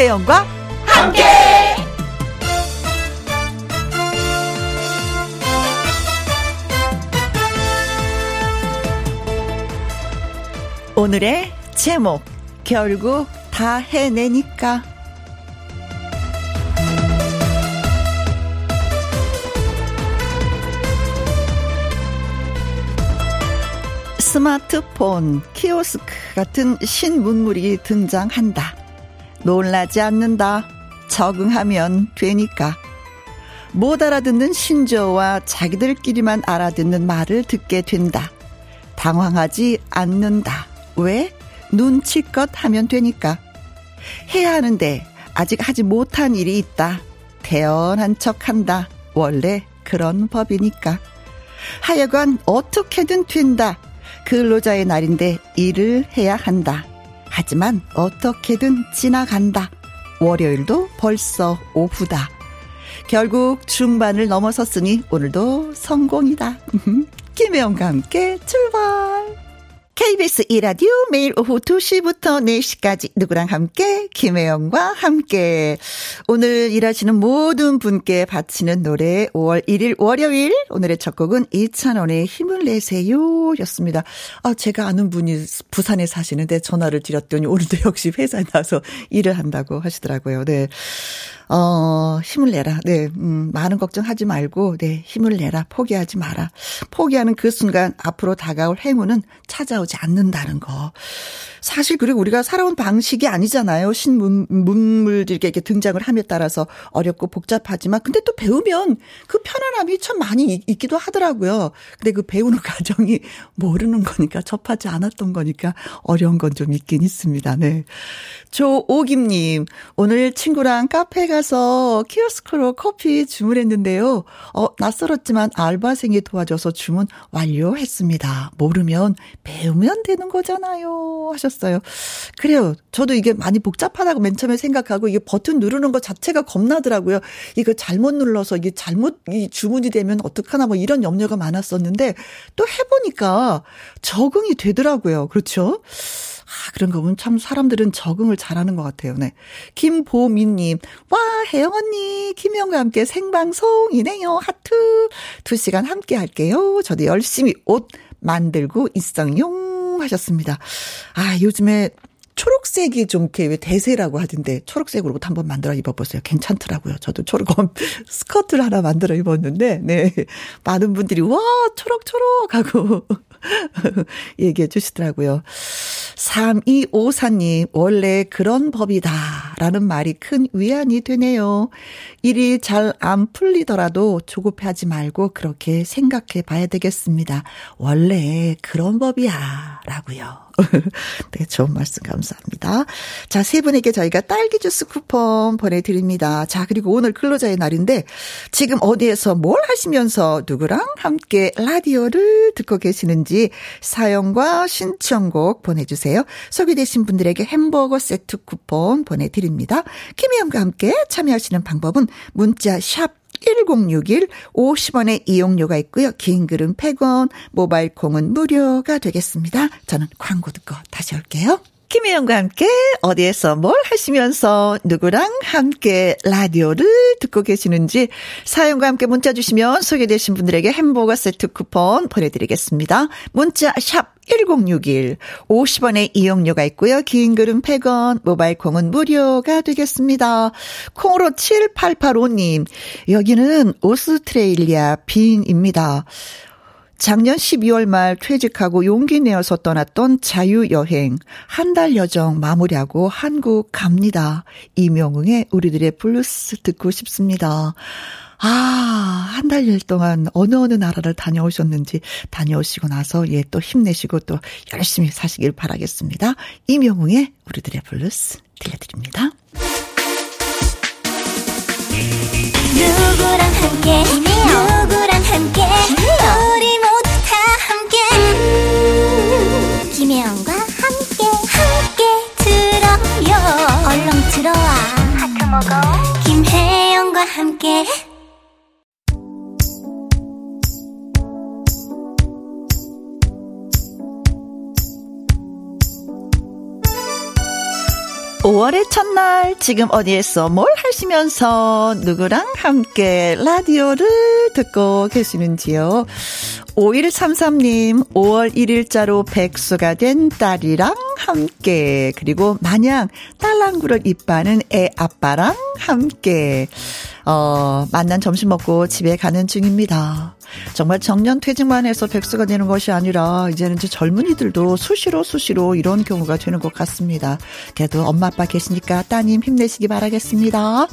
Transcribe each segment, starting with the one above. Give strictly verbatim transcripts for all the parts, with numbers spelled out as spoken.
김혜영과 함께. 오늘의 제목, 결국 다 해내니까. 스마트폰, 키오스크 같은 신문물이 등장한다. 놀라지 않는다. 적응하면 되니까. 못 알아듣는 신조어와 자기들끼리만 알아듣는 말을 듣게 된다. 당황하지 않는다. 왜? 눈치껏 하면 되니까. 해야 하는데 아직 하지 못한 일이 있다. 태연한 척한다. 원래 그런 법이니까. 하여간 어떻게든 된다. 근로자의 날인데 일을 해야 한다. 하지만 어떻게든 지나간다. 월요일도 벌써 오후다. 결국 중반을 넘어섰으니 오늘도 성공이다. 김혜영과 함께 출발. 케이비에스 이라디오 매일 오후 두 시부터 네 시까지 누구랑 함께, 김혜영과 함께. 오늘 일하시는 모든 분께 바치는 노래, 오월 일일 월요일. 오늘의 첫 곡은 이찬원의 힘을 내세요 였습니다. 아, 제가 아는 분이 부산에 사시는데 전화를 드렸더니 오늘도 역시 회사에 나와서 일을 한다고 하시더라고요. 네. 어, 힘을 내라. 네, 음, 많은 걱정하지 말고, 네, 힘을 내라. 포기하지 마라. 포기하는 그 순간 앞으로 다가올 행운은 찾아오지 않는다는 거. 사실 그리고 우리가 살아온 방식이 아니잖아요. 신문, 문물들이 이렇게 등장을 함에 따라서 어렵고 복잡하지만, 근데 또 배우면 그 편안함이 참 많이 있기도 하더라고요. 근데 그 배우는 과정이 모르는 거니까, 접하지 않았던 거니까 어려운 건 좀 있긴 있습니다. 네. 조오김님, 오늘 친구랑 카페 가 가서 키오스크로 커피 주문했는데요. 어, 낯설었지만 알바생이 도와줘서 주문 완료했습니다. 모르면 배우면 되는 거잖아요. 하셨어요. 그래요. 저도 이게 많이 복잡하다고 맨 처음에 생각하고 이게 버튼 누르는 것 자체가 겁나더라고요. 이거 잘못 눌러서 이게 잘못 이 주문이 되면 어떡하나 뭐 이런 염려가 많았었는데 또 해보니까 적응이 되더라고요. 그렇죠? 아, 그런 거 보면 참 사람들은 적응을 잘하는 것 같아요. 네. 김보민님, 와, 혜영 언니, 김혜영과 함께 생방송이네요. 하트. 두 시간 함께 할게요. 저도 열심히 옷 만들고 있어용 하셨습니다. 아, 요즘에 초록색이 좀 이렇게 대세라고 하던데 초록색으로 옷 한번 만들어 입어보세요. 괜찮더라고요. 저도 초록 스커트를 하나 만들어 입었는데, 네, 많은 분들이 와, 초록초록 하고 얘기해 주시더라고요. 삼이오사님, 원래 그런 법이다 라는 말이 큰 위안이 되네요. 일이 잘 안 풀리더라도 조급해하지 말고 그렇게 생각해 봐야 되겠습니다. 원래 그런 법이야 라고요. 네, 좋은 말씀 감사합니다. 자, 세 분에게 저희가 딸기 주스 쿠폰 보내드립니다. 자, 그리고 오늘 근로자의 날인데 지금 어디에서 뭘 하시면서 누구랑 함께 라디오를 듣고 계시는지 사연과 신청곡 보내주세요. 소개되신 분들에게 햄버거 세트 쿠폰 보내드립니다. 김혜영과 함께 참여하시는 방법은 문자 샵 일공육일 오십 원의 이용료가 있고요. 긴 글은 백 원, 모바일 콩은 무료가 되겠습니다. 저는 광고 듣고 다시 올게요. 김혜영과 함께 어디에서 뭘 하시면서 누구랑 함께 라디오를 듣고 계시는지 사연과 함께 문자 주시면 소개되신 분들에게 햄버거 세트 쿠폰 보내드리겠습니다. 문자 샵 일공육일 오십 원의 이용료가 있고요. 긴 글은 백 원, 모바일 콩은 무료가 되겠습니다. 콩으로 칠팔팔오님, 여기는 오스트레일리아 빈입니다. 작년 십이월 말 퇴직하고 용기 내어서 떠났던 자유여행 한 달 여정 마무리하고 한국 갑니다. 임영웅의 우리들의 블루스 듣고 싶습니다. 아, 한 달 동안 어느 어느 나라를 다녀오셨는지 다녀오시고 나서 예, 또 힘내시고 또 열심히 사시길 바라겠습니다. 임영웅의 우리들의 블루스 들려드립니다. 누구랑 함께, 누구랑 함께, 우리 모두 다 함께. 김혜영과 함께, 함께 들어요. 얼렁 들어와. 하트 먹어. 김혜영과 함께. 오월의 첫날 지금 어디에서 뭘 하시면서 누구랑 함께 라디오를 듣고 계시는지요. 오일삼삼 님 오월 일일자로 백수가 된 딸이랑 함께 그리고 마냥 딸랑구를 이빠는 애 아빠랑 함께 어, 만난 점심 먹고 집에 가는 중입니다. 정말 정년퇴직만 해서 백수가 되는 것이 아니라 이제는 이제 젊은이들도 수시로 수시로 이런 경우가 되는 것 같습니다. 그래도 엄마 아빠 계시니까 따님 힘내시기 바라겠습니다.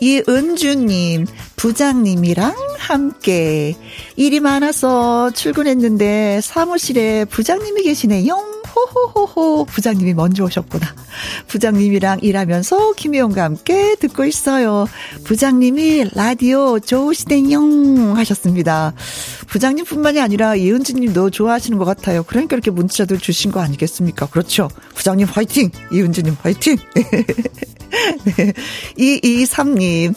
이은주님 부장님이랑 함께 일이 많아서 출근했는데 사무실에 부장님이 계시네요. 호호호호 부장님이 먼저 오셨구나. 부장님이랑 일하면서 김혜영과 함께 듣고 있어요. 부장님이 라디오 좋으시대용 하셨습니다. 부장님뿐만이 아니라 이은주님도 좋아하시는 것 같아요. 그러니까 이렇게 문자도 주신 거 아니겠습니까? 그렇죠. 부장님 화이팅. 이은주님 화이팅. 네. 이이삼 님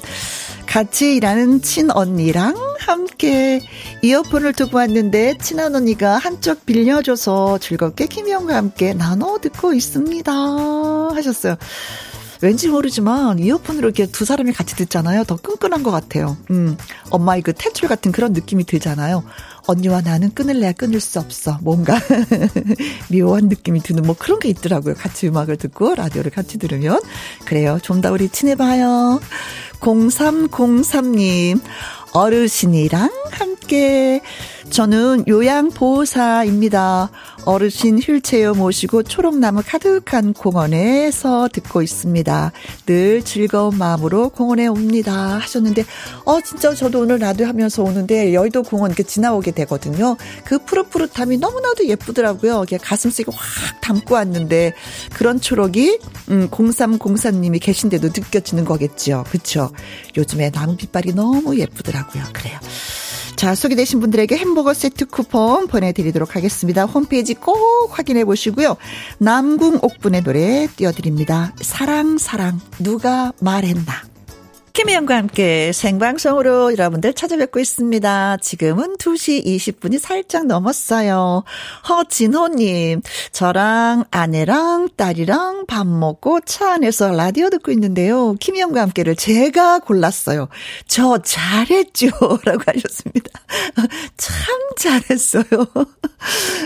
같이 일하는 친언니랑 함께 이어폰을 두고 왔는데 친언니가 한쪽 빌려줘서 즐겁게 김혜영과 함께 나눠 듣고 있습니다 하셨어요. 왠지 모르지만 이어폰으로 이렇게 두 사람이 같이 듣잖아요. 더 끈끈한 것 같아요. 음, 엄마의 그 태출 같은 그런 느낌이 들잖아요. 언니와 나는 끊을래야 끊을 수 없어. 뭔가 묘한 느낌이 드는 뭐 그런 게 있더라고요. 같이 음악을 듣고 라디오를 같이 들으면. 그래요. 좀 더 우리 친해봐요. 공삼공삼 님. 어르신이랑 함께 저는 요양보호사입니다. 어르신 휠체어 모시고 초록나무 가득한 공원에서 듣고 있습니다. 늘 즐거운 마음으로 공원에 옵니다 하셨는데 어 진짜 저도 오늘 라디오 하면서 오는데 여의도 공원 이렇게 지나오게 되거든요. 그 푸릇푸릇함이 너무나도 예쁘더라고요. 가슴속에 확 담고 왔는데 그런 초록이 음, 공삼공삼 님이 계신데도 느껴지는 거겠죠. 그렇죠. 요즘에 나무 빛깔이 너무 예쁘더라고요. 그래요. 자, 소개되신 분들에게 햄버거 세트 쿠폰 보내드리도록 하겠습니다. 홈페이지 꼭 확인해 보시고요. 남궁옥분의 노래 띄워드립니다. 사랑 사랑 누가 말했나. 김혜영과 함께 생방송으로 여러분들 찾아뵙고 있습니다. 지금은 두 시 이십 분이 살짝 넘었어요. 허진호님, 저랑 아내랑 딸이랑 밥 먹고 차 안에서 라디오 듣고 있는데요. 김혜영과 함께를 제가 골랐어요. 저 잘했죠? 라고 하셨습니다. 참 잘했어요.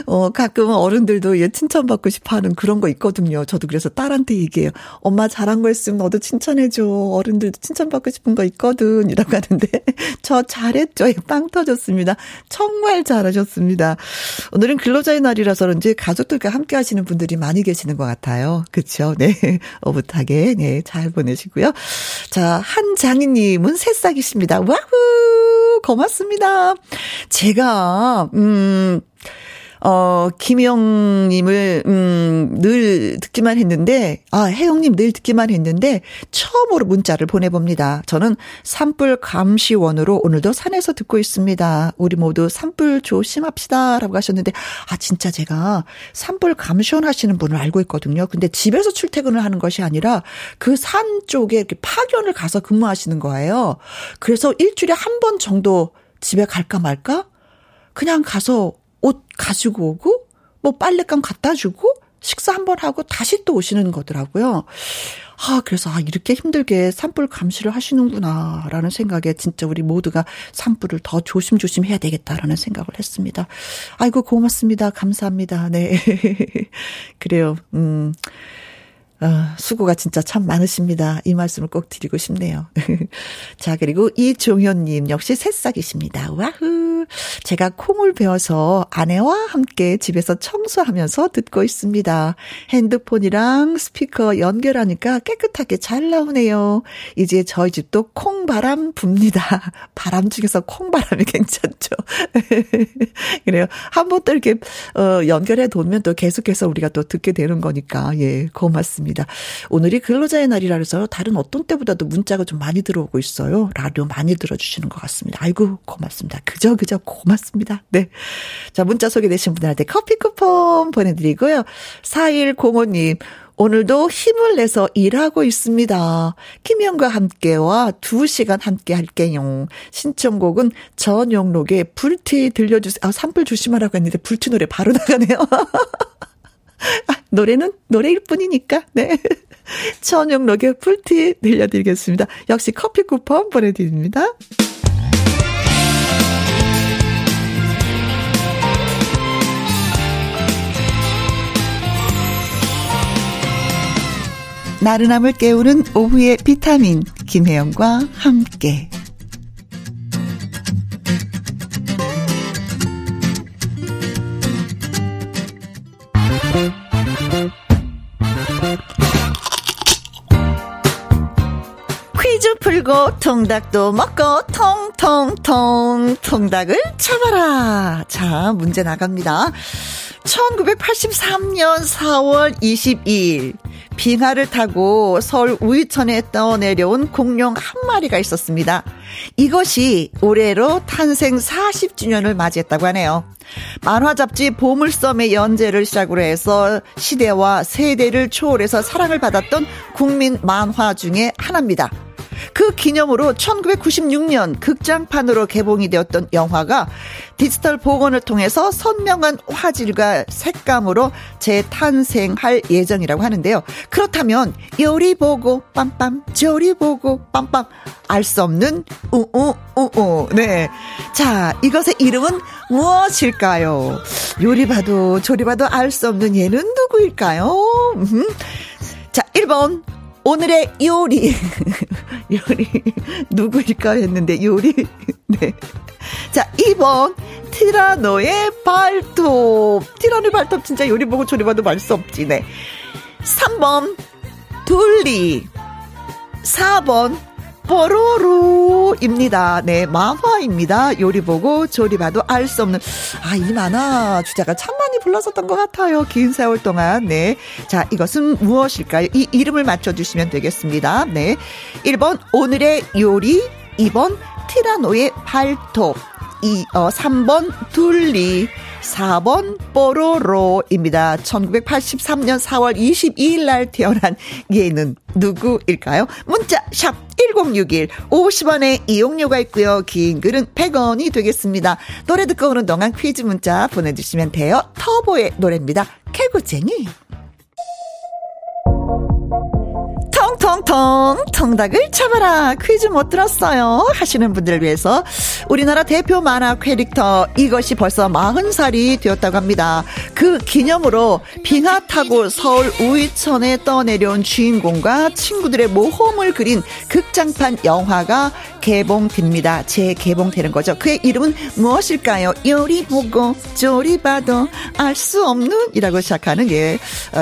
어, 가끔 어른들도 얘 칭찬받고 싶어하는 그런 거 있거든요. 저도 그래서 딸한테 얘기해요. 엄마 잘한 거 했으면 너도 칭찬해줘. 어른들도 칭찬받고 받고 싶은 거 있거든 이라고 하는데 저 잘했죠. 빵 터졌습니다. 정말 잘하셨습니다. 오늘은 근로자의 날이라서 그런지 가족들과 함께 하시는 분들이 많이 계시는 것 같아요. 그렇죠. 네. 오붓하게 네, 잘 보내시고요. 자, 한장희님은 새싹이십니다. 와우 고맙습니다. 제가 음... 어, 김혜영님을, 음, 늘 듣기만 했는데, 아, 혜영님 늘 듣기만 했는데, 처음으로 문자를 보내봅니다. 저는 산불 감시원으로 오늘도 산에서 듣고 있습니다. 우리 모두 산불 조심합시다. 라고 하셨는데, 아, 진짜 제가 산불 감시원 하시는 분을 알고 있거든요. 근데 집에서 출퇴근을 하는 것이 아니라, 그 산 쪽에 이렇게 파견을 가서 근무하시는 거예요. 그래서 일주일에 한 번 정도 집에 갈까 말까? 그냥 가서, 옷 가지고 오고 뭐 빨랫감 갖다 주고 식사 한번 하고 다시 또 오시는 거더라고요. 아 그래서 아 이렇게 힘들게 산불 감시를 하시는구나라는 생각에 진짜 우리 모두가 산불을 더 조심조심 해야 되겠다라는 생각을 했습니다. 아이고 고맙습니다. 감사합니다. 네. 그래요. 음. 아, 수고가 진짜 참 많으십니다. 이 말씀을 꼭 드리고 싶네요. 자, 그리고 이종현님 역시 새싹이십니다. 와후. 제가 콩을 배워서 아내와 함께 집에서 청소하면서 듣고 있습니다. 핸드폰이랑 스피커 연결하니까 깨끗하게 잘 나오네요. 이제 저희 집도 콩바람 붑니다. 바람 중에서 콩바람이 괜찮죠. 그래요. 한 번 또 이렇게 어, 연결해 놓으면 또 계속해서 우리가 또 듣게 되는 거니까 예, 고맙습니다. 오늘이 근로자의 날이라 해서 다른 어떤 때보다도 문자가 좀 많이 들어오고 있어요. 라디오 많이 들어주시는 것 같습니다. 아이고 고맙습니다. 그저 그저 고맙습니다. 네, 자 문자 소개되신 분들한테 커피 쿠폰 보내드리고요. 사일공오 님 오늘도 힘을 내서 일하고 있습니다. 김혜영과 함께와 두 시간 함께 할게요. 신청곡은 전용록의 불티 들려주세요. 아, 산불 조심하라고 했는데 불티 노래 바로 나가네요. 노래는 노래일 뿐이니까. 네. 천연 록의 꿀팁 들려드리겠습니다. 역시 커피 쿠폰 보내드립니다. 나른함을 깨우는 오후의 비타민 김혜영과 함께. 퀴즈 풀고 통닭도 먹고 통통통 통닭을 잡아라. 자, 문제 나갑니다. 천구백팔십삼년 사월 이십이일 빙하를 타고 서울 우이천에 떠내려온 공룡 한 마리가 있었습니다. 이것이 올해로 탄생 사십 주년을 맞이했다고 하네요. 만화 잡지 보물섬의 연재를 시작으로 해서 시대와 세대를 초월해서 사랑을 받았던 국민 만화 중에 하나입니다. 그 기념으로 천구백구십육년 극장판으로 개봉이 되었던 영화가 디지털 복원을 통해서 선명한 화질과 색감으로 재탄생할 예정이라고 하는데요. 그렇다면 요리 보고 빰빰 조리 보고 빰빰 알 수 없는 우우우우. 네, 자, 이것의 이름은 무엇일까요? 요리 봐도 조리 봐도 알 수 없는 얘는 누구일까요? 음. 자, 일 번 오늘의 요리. 요리 누구일까 했는데 요리. 네. 자, 이 번 티라노의 발톱. 티라노의 발톱 진짜 요리 보고 조리 봐도 말 수 없지. 네. 삼 번 둘리. 사 번 뽀로로입니다. 네, 만화입니다. 요리 보고 조리 봐도 알 수 없는. 아, 이 만화 주제가 참 많이 불렀었던 것 같아요. 긴 세월 동안. 네. 자, 이것은 무엇일까요? 이 이름을 맞춰주시면 되겠습니다. 네. 일 번 오늘의 요리, 이 번 티라노의 발톱, 이, 어, 삼 번 둘리, 사 번 뽀로로입니다. 천구백팔십삼년 사월 이십이일 날 태어난 얘는 누구일까요? 문자 샵 일공육일 오십 원의 이용료가 있고요. 긴 글은 백 원이 되겠습니다. 노래 듣고 오는 동안 퀴즈 문자 보내주시면 돼요. 터보의 노래입니다. 개구쟁이. 통통 통닭을 잡아라. 퀴즈 못 들었어요 하시는 분들을 위해서 우리나라 대표 만화 캐릭터 이것이 벌써 마흔 살이 되었다고 합니다. 그 기념으로 빙하 타고 서울 우이천에 떠내려온 주인공과 친구들의 모험을 그린 극장판 영화가 개봉됩니다. 재개봉되는 거죠. 그의 이름은 무엇일까요? 요리 보고 조리 봐도 알 수 없는 이라고 시작하는 예,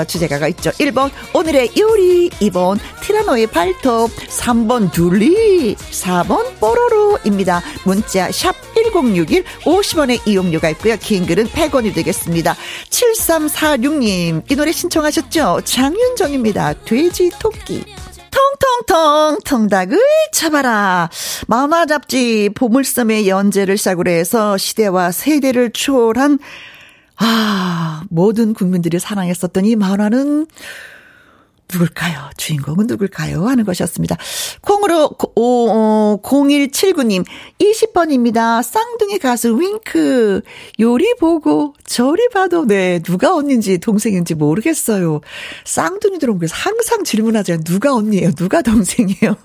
주제가가 있죠. 일 번 오늘의 요리, 이 번 티라노의 발톱, 삼 번 둘리, 사 번 뽀로로입니다. 문자 샵 일공육일 오십 원의 이용료가 있고요. 긴 글은 백 원이 되겠습니다. 칠삼사육님 이 노래 신청하셨죠? 장윤정입니다. 돼지 토끼. 통통통 통닭을 잡아라. 만화 잡지 보물섬의 연재를 시작으로 해서 시대와 세대를 초월한, 아, 모든 국민들이 사랑했었던 이 만화는 누굴까요? 주인공은 누굴까요? 하는 것이었습니다. 콩으로 공일칠구님 이십 번입니다. 쌍둥이 가수 윙크. 요리 보고 저리 봐도. 네, 누가 언니인지 동생인지 모르겠어요. 쌍둥이들 온 그래서 항상 질문하잖아요. 누가 언니예요? 누가 동생이에요?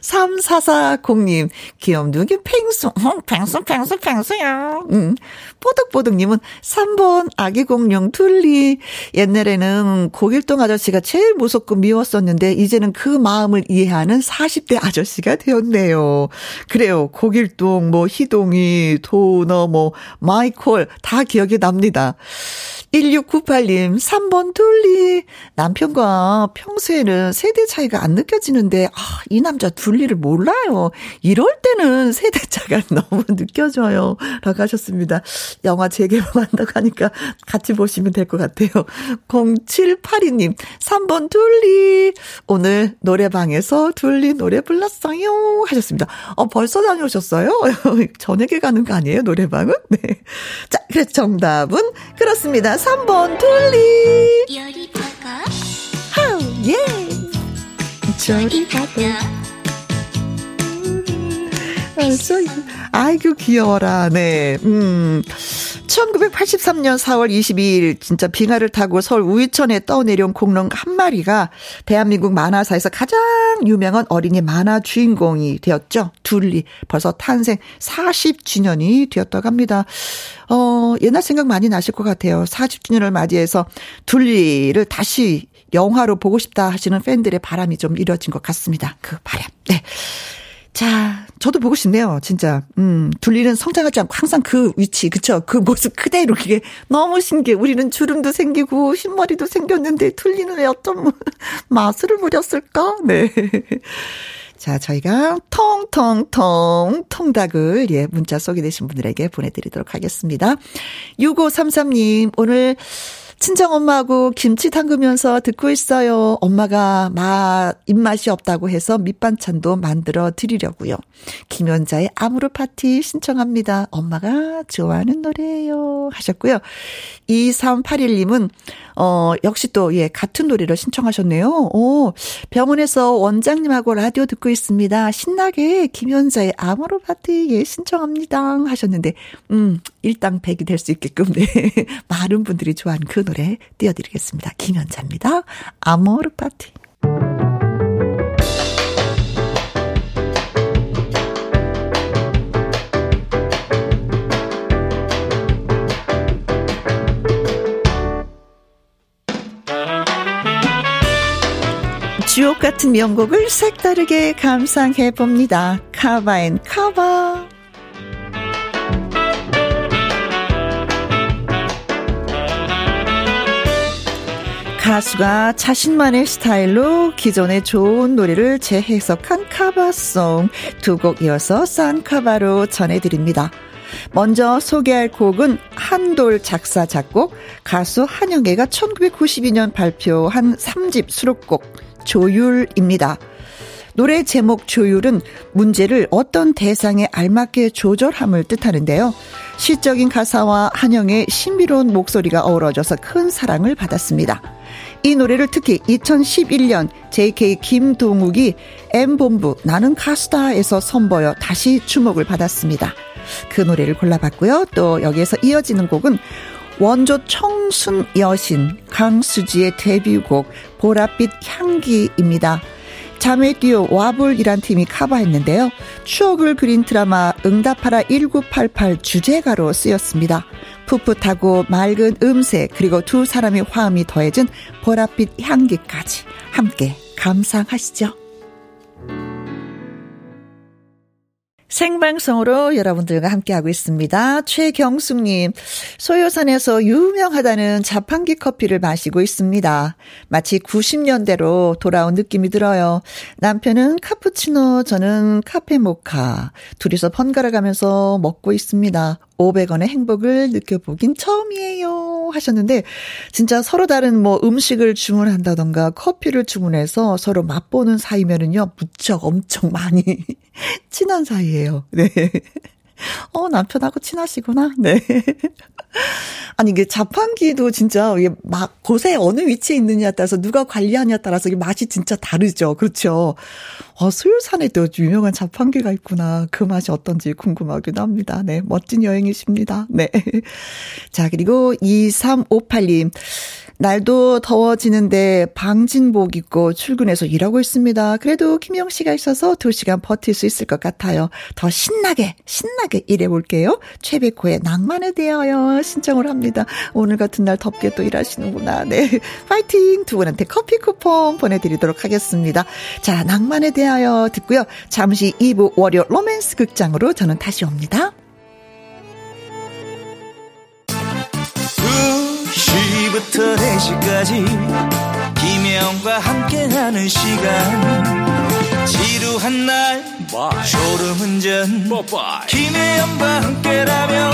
삼사사공님 귀염둥이 펭수. 펭수 펭수 펭수야. 음. 뽀득뽀득님은 삼 번 아기 공룡 둘리. 옛날에는 고길동 아저씨가 제일 무섭고 미웠었는데 이제는 그 마음을 이해하는 사십 대 아저씨가 되었네요. 그래요. 고길동, 뭐 희동이, 도너, 뭐 마이콜 다 기억에 납니다. 일육구팔님 삼 번 둘리. 남편과 평소에는 세대 차이가 안 느껴지는데 아, 이 남자 둘리를 몰라요. 이럴 때는 세대 차가 너무 느껴져요 라고 하셨습니다. 영화 재개봉한다고 하니까 같이 보시면 될 것 같아요. 공칠팔이님 삼 번 둘리. 오늘 노래방에서 둘리 노래 불렀어요 하셨습니다. 어, 벌써 다녀오셨어요? 저녁에 가는 거 아니에요 노래방은? 네. 자, 그래서 정답은 그렇습니다. 삼 번 둘리. 요리 보고 하우 예 조리 보고. 아이고 귀여워라. 네. 음. 천구백팔십삼년 사월 이십이일 진짜 빙하를 타고 서울 우이천에 떠내려온 공룡 한 마리가 대한민국 만화사에서 가장 유명한 어린이 만화 주인공이 되었죠. 둘리 벌써 탄생 사십 주년이 되었다고 합니다. 어, 옛날 생각 많이 나실 것 같아요. 사십 주년을 맞이해서 둘리를 다시 영화로 보고 싶다 하시는 팬들의 바람이 좀 이뤄진 것 같습니다. 그 바람. 네. 자, 저도 보고 싶네요, 진짜. 음, 둘리는 성장하지 않고 항상 그 위치, 그쵸? 그 모습 그대로 이게 너무 신기해. 우리는 주름도 생기고, 흰머리도 생겼는데, 둘리는 왜 어떤 마술을 부렸을까? 네. 자, 저희가 통통통 통닭을, 예, 문자 소개되신 분들에게 보내드리도록 하겠습니다. 육오삼삼 님, 오늘, 친정엄마하고 김치 담그면서 듣고 있어요. 엄마가 맛, 입맛이 없다고 해서 밑반찬도 만들어 드리려고요. 김연자의 아무르 파티 신청합니다. 엄마가 좋아하는 노래예요. 하셨고요. 이삼팔일 님은, 어, 역시 또, 예, 같은 노래를 신청하셨네요. 오, 병원에서 원장님하고 라디오 듣고 있습니다. 신나게 김연자의 아무르 파티, 예, 신청합니다. 하셨는데, 음, 일당백이 될 수 있게끔, 네. 많은 분들이 좋아하는 그 노래 띄워드리겠습니다. 김연자입니다. 아모르 파티. 주옥 같은 명곡을 색다르게 감상해 봅니다. 카바앤 카바. 가수가 자신만의 스타일로 기존의 좋은 노래를 재해석한 카바송 두 곡 이어서 싼카바로 전해드립니다. 먼저 소개할 곡은 한돌 작사 작곡 가수 한영애가 천구백구십이년 발표한 삼집 수록곡 조율입니다. 노래 제목 조율은 문제를 어떤 대상에 알맞게 조절함을 뜻하는데요. 시적인 가사와 한영애의 신비로운 목소리가 어우러져서 큰 사랑을 받았습니다. 이 노래를 특히 이천십일년 제이케이 김동욱이 M본부 나는 가수다에서 선보여 다시 주목을 받았습니다. 그 노래를 골라봤고요. 또 여기에서 이어지는 곡은 원조 청순 여신 강수지의 데뷔곡 보랏빛 향기입니다. 자매 듀오 와불이란 팀이 커버했는데요. 추억을 그린 드라마 응답하라 천구백팔십팔 주제가로 쓰였습니다. 풋풋하고 맑은 음색 그리고 두 사람의 화음이 더해진 보랏빛 향기까지 함께 감상하시죠. 생방송으로 여러분들과 함께하고 있습니다. 최경숙님, 소요산에서 유명하다는 자판기 커피를 마시고 있습니다. 마치 구십년대로 돌아온 느낌이 들어요. 남편은 카푸치노, 저는 카페모카. 둘이서 번갈아 가면서 먹고 있습니다. 오백원의 행복을 느껴보긴 처음이에요. 하셨는데, 진짜 서로 다른 뭐 음식을 주문한다던가 커피를 주문해서 서로 맛보는 사이면은요, 무척 엄청 많이 친한 사이예요. 네. 어, 남편하고 친하시구나. 네. 아니, 이게 자판기도 진짜 이게 막 곳에 어느 위치에 있느냐에 따라서 누가 관리하냐에 따라서 이게 맛이 진짜 다르죠. 그렇죠. 어, 소요산에도 유명한 자판기가 있구나. 그 맛이 어떤지 궁금하기도 합니다. 네. 멋진 여행이십니다. 네. 자, 그리고 이삼오팔 님. 날도 더워지는데 방진복 입고 출근해서 일하고 있습니다. 그래도 김영 씨가 있어서 두 시간 버틸 수 있을 것 같아요. 더 신나게 신나게 일해볼게요. 최백호의 낭만에 대하여 신청을 합니다. 오늘 같은 날 덥게 또 일하시는구나. 네, 파이팅. 두 분한테 커피 쿠폰 보내드리도록 하겠습니다. 자, 낭만에 대하여 듣고요. 잠시 이 부 월요 로맨스 극장으로 저는 다시 옵니다. 시부터 네 시까지 김혜영과 함께하는 시간 지루한 날 졸음운전 김혜영과 함께라면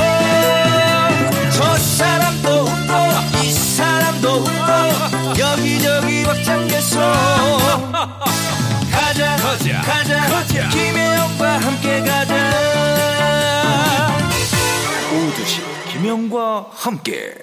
저 사람도 웃고 이 사람도 웃고 여기저기 벅장개소 가자 가자, 가자, 가자. 김혜영과 함께 가자 오두시 김혜영과 함께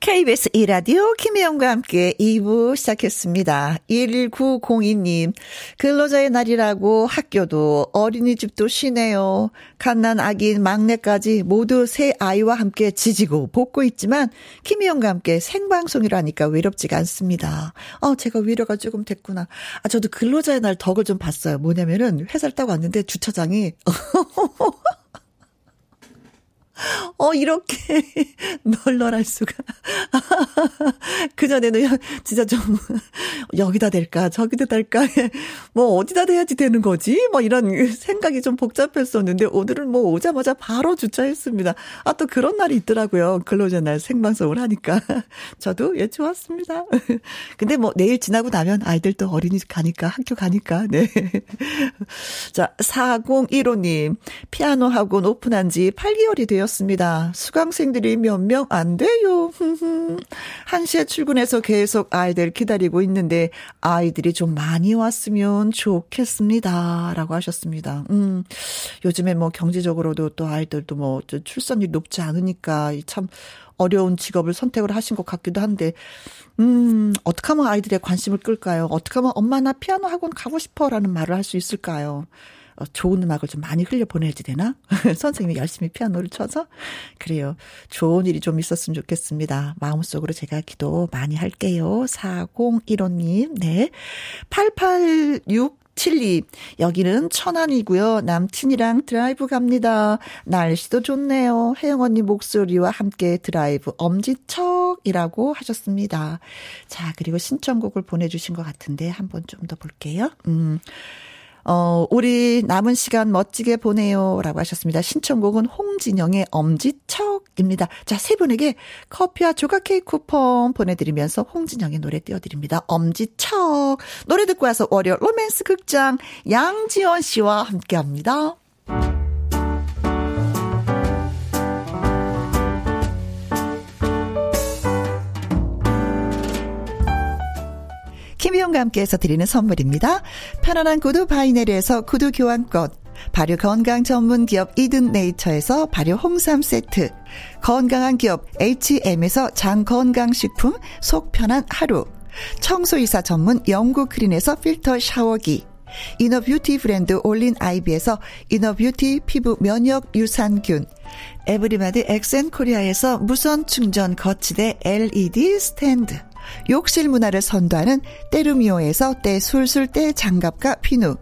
케이비에스 이라디오 김혜영과 함께 이 부 시작했습니다. 일구공이 님, 근로자의 날이라고 학교도 어린이집도 쉬네요. 갓난 아기인 막내까지 모두 새 아이와 함께 지지고 볶고 있지만 김혜영과 함께 생방송이라니까 외롭지가 않습니다. 어, 제가 위로가 조금 됐구나. 아, 저도 근로자의 날 덕을 좀 봤어요. 뭐냐면은 회사를 따고 왔는데 주차장이 어, 이렇게 널널할 수가. 그전에는 진짜 좀, 여기다 댈까, 저기다 댈까, 뭐, 어디다 대야지 되는 거지? 뭐, 이런 생각이 좀 복잡했었는데, 오늘은 뭐, 오자마자 바로 주차했습니다. 아, 또 그런 날이 있더라고요. 근로자 날 생방송을 하니까. 저도, 예, 좋았습니다. 근데 뭐, 내일 지나고 나면 아이들 또 어린이집 가니까, 학교 가니까, 네. 자, 사공일오 님, 피아노학원 오픈한 지 팔 개월이 되었습니다. 습니다. 수강생들이 몇 명 안 돼요. 한 시에 출근해서 계속 아이들 기다리고 있는데 아이들이 좀 많이 왔으면 좋겠습니다. 라고 하셨습니다. 음, 요즘에 뭐 경제적으로도 또 아이들도 뭐 출산율이 높지 않으니까 참 어려운 직업을 선택을 하신 것 같기도 한데, 음, 어떻게 하면 아이들의 관심을 끌까요? 어떻게 하면 엄마 나 피아노 학원 가고 싶어 라는 말을 할 수 있을까요? 좋은 음악을 좀 많이 흘려보내야지 되나? 선생님이 열심히 피아노를 쳐서? 그래요. 좋은 일이 좀 있었으면 좋겠습니다. 마음속으로 제가 기도 많이 할게요. 사공일오 님, 네. 팔팔육칠이, 여기는 천안이고요. 남친이랑 드라이브 갑니다. 날씨도 좋네요. 혜영 언니 목소리와 함께 드라이브 엄지척이라고 하셨습니다. 자, 그리고 신청곡을 보내주신 것 같은데 한번 좀 더 볼게요. 음. 어, 우리 남은 시간 멋지게 보내요. 라고 하셨습니다. 신청곡은 홍진영의 엄지척입니다. 자, 세 분에게 커피와 조각 케이크 쿠폰 보내드리면서 홍진영의 노래 띄워드립니다. 엄지척. 노래 듣고 와서 월요 로맨스 극장 양지원 씨와 함께 합니다. 김희영과 함께해서 드리는 선물입니다. 편안한 구두 바이네리에서 구두 교환권, 발효 건강 전문 기업 이든 네이처에서 발효 홍삼 세트, 건강한 기업 에이치엠에서 장 건강식품, 속 편한 하루, 청소이사 전문 영구 크린에서 필터 샤워기, 이너 뷰티 브랜드 올린 아이비에서 이너 뷰티 피부 면역 유산균, 에브리마드 엑센 코리아에서 무선 충전 거치대 엘이디 스탠드, 욕실 문화를 선도하는 때르미오에서 때술술 때장갑과 피누,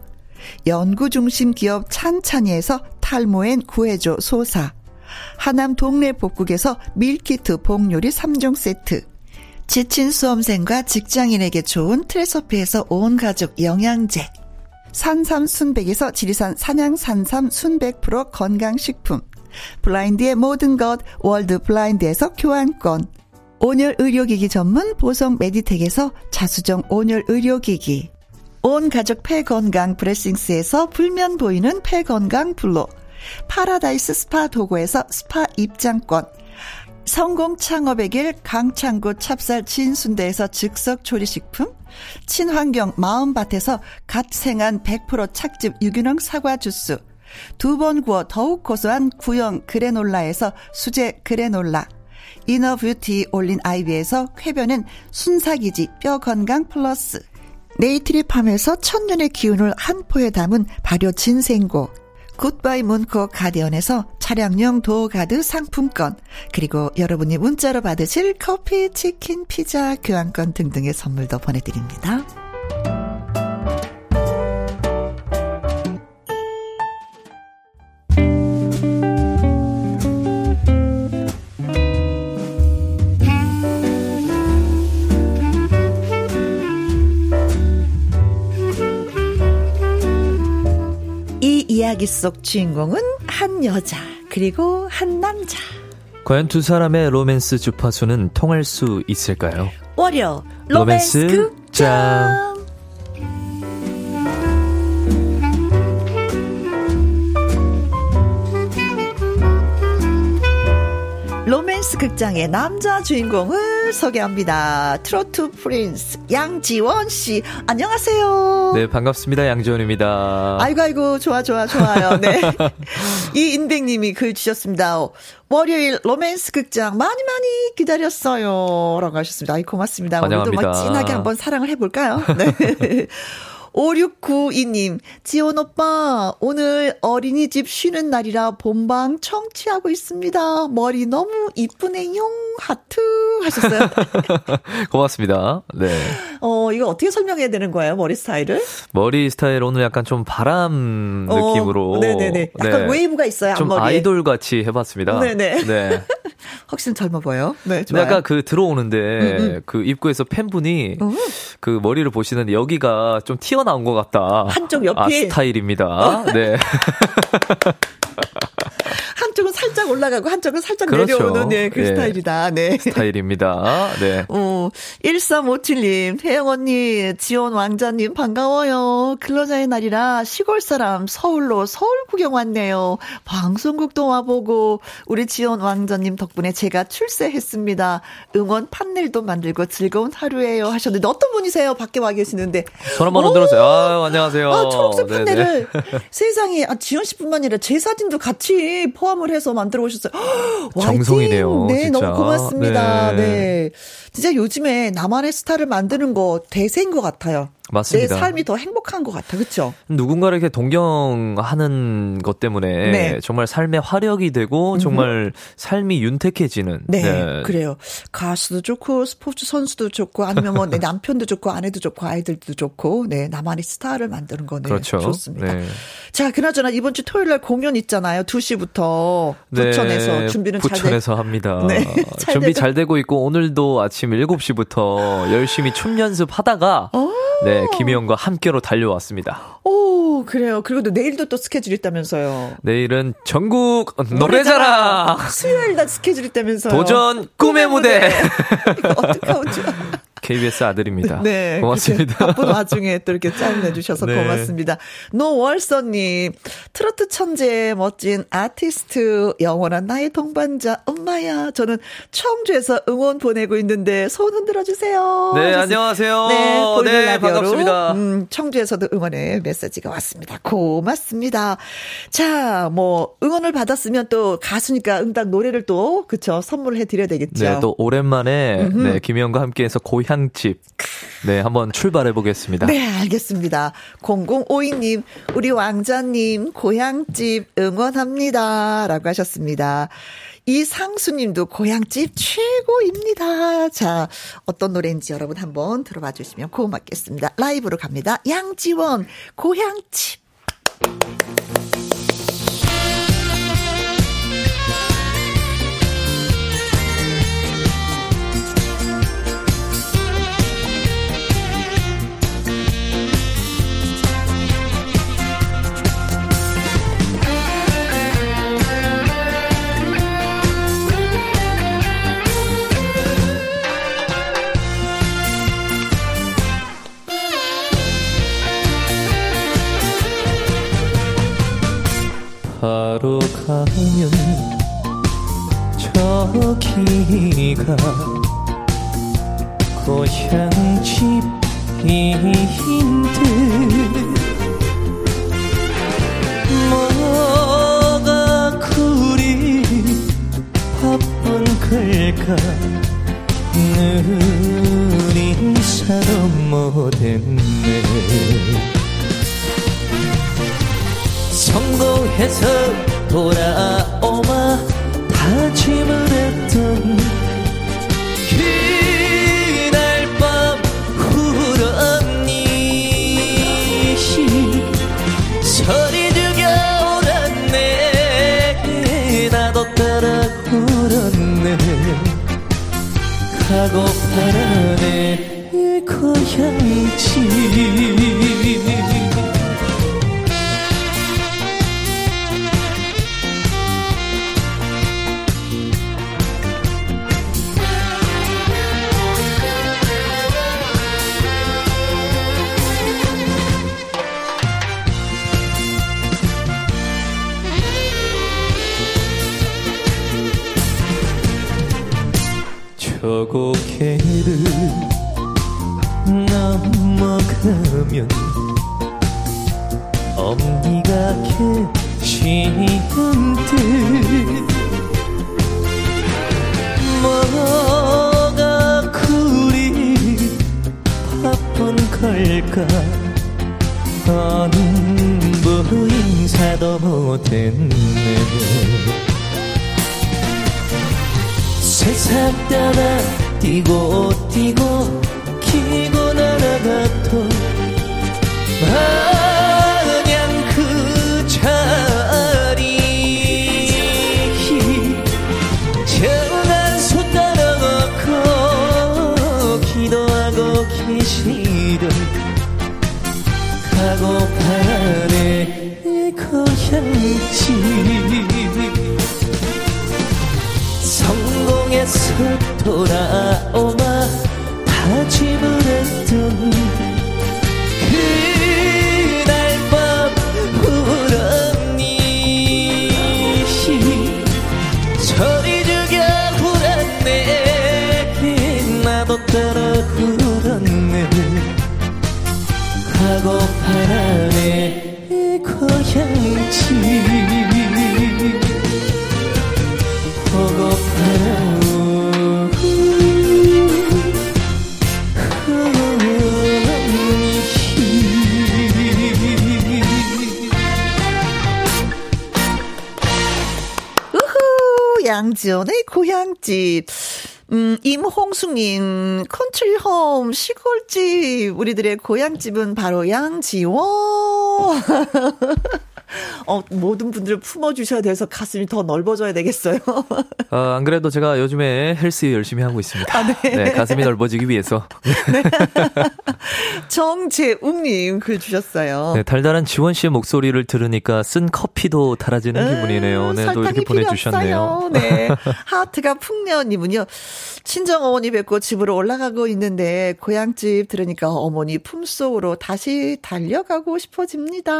연구중심 기업 찬찬이에서 탈모엔 구해줘 소사, 하남 동네 복국에서 밀키트 복요리 삼 종 세트, 지친 수험생과 직장인에게 좋은 트레서피에서 온가족 영양제, 산삼 순백에서 지리산 산양 산삼 순백 프로 건강식품, 블라인드의 모든 것 월드 블라인드에서 교환권, 온열 의료기기 전문 보성 메디텍에서 자수정 온열 의료기기, 온 가족 폐건강 브레싱스에서 불면 보이는 폐건강 블로, 파라다이스 스파 도고에서 스파 입장권, 성공 창업의 길 강창구 찹쌀 진순대에서 즉석 조리식품, 친환경 마음밭에서 갓 생한 백 퍼센트 착즙 유기농 사과 주스, 두 번 구워 더욱 고소한 구형 그래놀라에서 수제 그래놀라, 이너 뷰티 올린 아이비에서 쾌변은 순삭이지 뼈 건강 플러스, 네이트리팜에서 천년의 기운을 한 포에 담은 발효 진생고, 굿바이 문콕 가디언에서 차량용 도어가드 상품권, 그리고 여러분이 문자로 받으실 커피, 치킨, 피자, 교환권 등등의 선물도 보내드립니다. 이야기 속 주인공은 한 여자 그리고 한 남자. 과연 두 사람의 로맨스 주파수는 통할 수 있을까요? 월요 로맨스, 로맨스 극장. 로맨스 극장의 남자 주인공은 분을 소개합니다. 트로트 프린스 양지원 씨, 안녕하세요. 네, 반갑습니다. 양지원입니다. 아이고 아이고, 좋아 좋아 좋아요. 네. 이인백님이 글 주셨습니다. 월요일 로맨스 극장 많이 많이 기다렸어요 라고 하셨습니다. 아이, 고맙습니다. 환영합니다. 오늘도 막 진하게 한번 사랑을 해볼까요? 네. 오육구이님, 지원 오빠, 오늘 어린이집 쉬는 날이라 본방 청취하고 있습니다. 머리 너무 이쁘네요. 하트 하셨어요. 고맙습니다. 네. 어, 이거 어떻게 설명해야 되는 거예요? 머리 스타일을? 머리 스타일 오늘 약간 좀 바람 느낌으로. 어, 네네네. 약간 네. 웨이브가 있어요, 앞머리에. 좀 아이돌 같이 해봤습니다. 네네. 네. 확실히 젊어 보여요. 네. 좋아요. 아까 그 들어오는데 음음. 그 입구에서 팬분이 음. 그 머리를 보시는데 여기가 좀 튀어 나온 것 같다. 한쪽 옆이. 아, 스타일입니다. 네. 한쪽은 살짝 올라가고 한쪽은 살짝 그렇죠. 내려오는 네, 그 네. 스타일이다. 네. 스타일입니다. 네. 어, 일삼오칠님, 태영 언니, 지원 왕자님 반가워요. 근로자의 날이라 시골 사람 서울로 서울 구경 왔네요. 방송국도 와보고 우리 지원 왕자님 덕분에 제가 출세했습니다. 응원 판넬도 만들고 즐거운 하루예요 하셨는데, 어떤 분이세요? 밖에 와 계시는데. 손 한번 흔들어주세요. 아, 안녕하세요. 아, 초록색 판넬을 세상에, 아, 지원 씨뿐만 아니라 제 사진도 같이 포함을 해서 만들어 오셨어요. 허, 정성이네요. 네, 진짜. 너무 고맙습니다. 네. 네, 진짜 요즘에 나만의 스타를 만드는 거 대세인 것 같아요. 맞습니다. 내 삶이 더 행복한 것 같아, 그렇죠? 누군가를 이렇게 동경하는 것 때문에 네. 정말 삶의 화력이 되고 정말 삶이 윤택해지는. 네, 네. 그래요. 가수도 좋고 스포츠 선수도 좋고 아니면 뭐 내 남편도 좋고 아내도 좋고 아이들도 좋고, 네, 나만의 스타를 만드는 거는 그렇죠. 좋습니다. 네. 자, 그나저나 이번 주 토요일 날 공연 있잖아요. 두 시부터 부천에서 네, 준비는 부천에서 잘 되... 합니다. 네, 잘 준비 되고. 잘 되고 있고, 오늘도 아침 일곱 시부터 열심히 춤 연습하다가. 어? 네, 김혜영과 함께로 달려왔습니다. 오, 그래요. 그리고 또 내일도 또 스케줄이 있다면서요. 내일은 전국 노래자랑. 노래자랑. 수요일 날 스케줄이 있다면서요. 도전 꿈의, 꿈의 무대. 무대. 이거 어떡하죠? 케이비에스 아들입니다. 네, 고맙습니다. 바쁜 와중에 또 이렇게 짤 내주셔서 네. 고맙습니다. 노월서님, 트로트 천재, 멋진 아티스트, 영원한 나의 동반자, 엄마야. 저는 청주에서 응원 보내고 있는데 손 흔들어주세요. 네, 하셨습니다. 안녕하세요. 네, 볼륨 네, 반갑습니다. 음, 청주에서도 응원의 메시지가 왔습니다. 고맙습니다. 자, 뭐 응원을 받았으면 또 가수니까 응당 노래를 또 그쵸 선물해 드려야 되겠죠. 네, 또 오랜만에 네, 김혜영과 함께해서 고향 집. 네, 한번 출발해 보겠습니다. 네, 알겠습니다. 공공오이님, 우리 왕자님 고향집 응원합니다 라고 하셨습니다. 이상수님도 고향집 최고입니다. 자, 어떤 노래인지 여러분 한번 들어봐 주시면 고맙겠습니다. 라이브로 갑니다. 양지원, 고향집. 바로 가면 저기가 고향집인 듯, 뭐가 그리 바쁜 걸까, 느린 사로 못했네. 성공해서 돌아오마 다짐을 했던 그날 밤 울었니. 소리 죽여 울었네. 나도 따라 울었네. 가고파라 내 고향집. 서곡해를 넘어가면 엄니가 계시던 듯 뭐가 그리 바쁜 걸까 안부 인사도 못했네 세상 따라 뛰고 뛰고 키고 날아갔던 마냥 그 자리 정한 수 따라 걷고 기도하고 계시던 가고파네 내 고향지 성공해서 돌아오마 다짐을 했던 그날 밤 울었니 소리 죽여 울었네 나도 따라 울었네 가고파라네 내 고향지 양지원의 고향집. 음, 임홍숙님, 컨트리홈, 시골집. 우리들의 고향집은 바로 양지원. 어, 모든 분들을 품어주셔야 돼서 가슴이 더 넓어져야 되겠어요. 어, 안 그래도 제가 요즘에 헬스 열심히 하고 있습니다. 아, 네. 네, 가슴이 넓어지기 위해서. 네. 정재웅님 글 주셨어요. 네, 달달한 지원 씨의 목소리를 들으니까 쓴 커피도 달아지는 음, 기분이네요. 네, 설탕이 또 이렇게 보내주셨네요. 네. 하트가 풍년님은요. 친정 어머니 뵙고 집으로 올라가고 있는데 고향집 들으니까 어머니 품속으로 다시 달려가고 싶어집니다.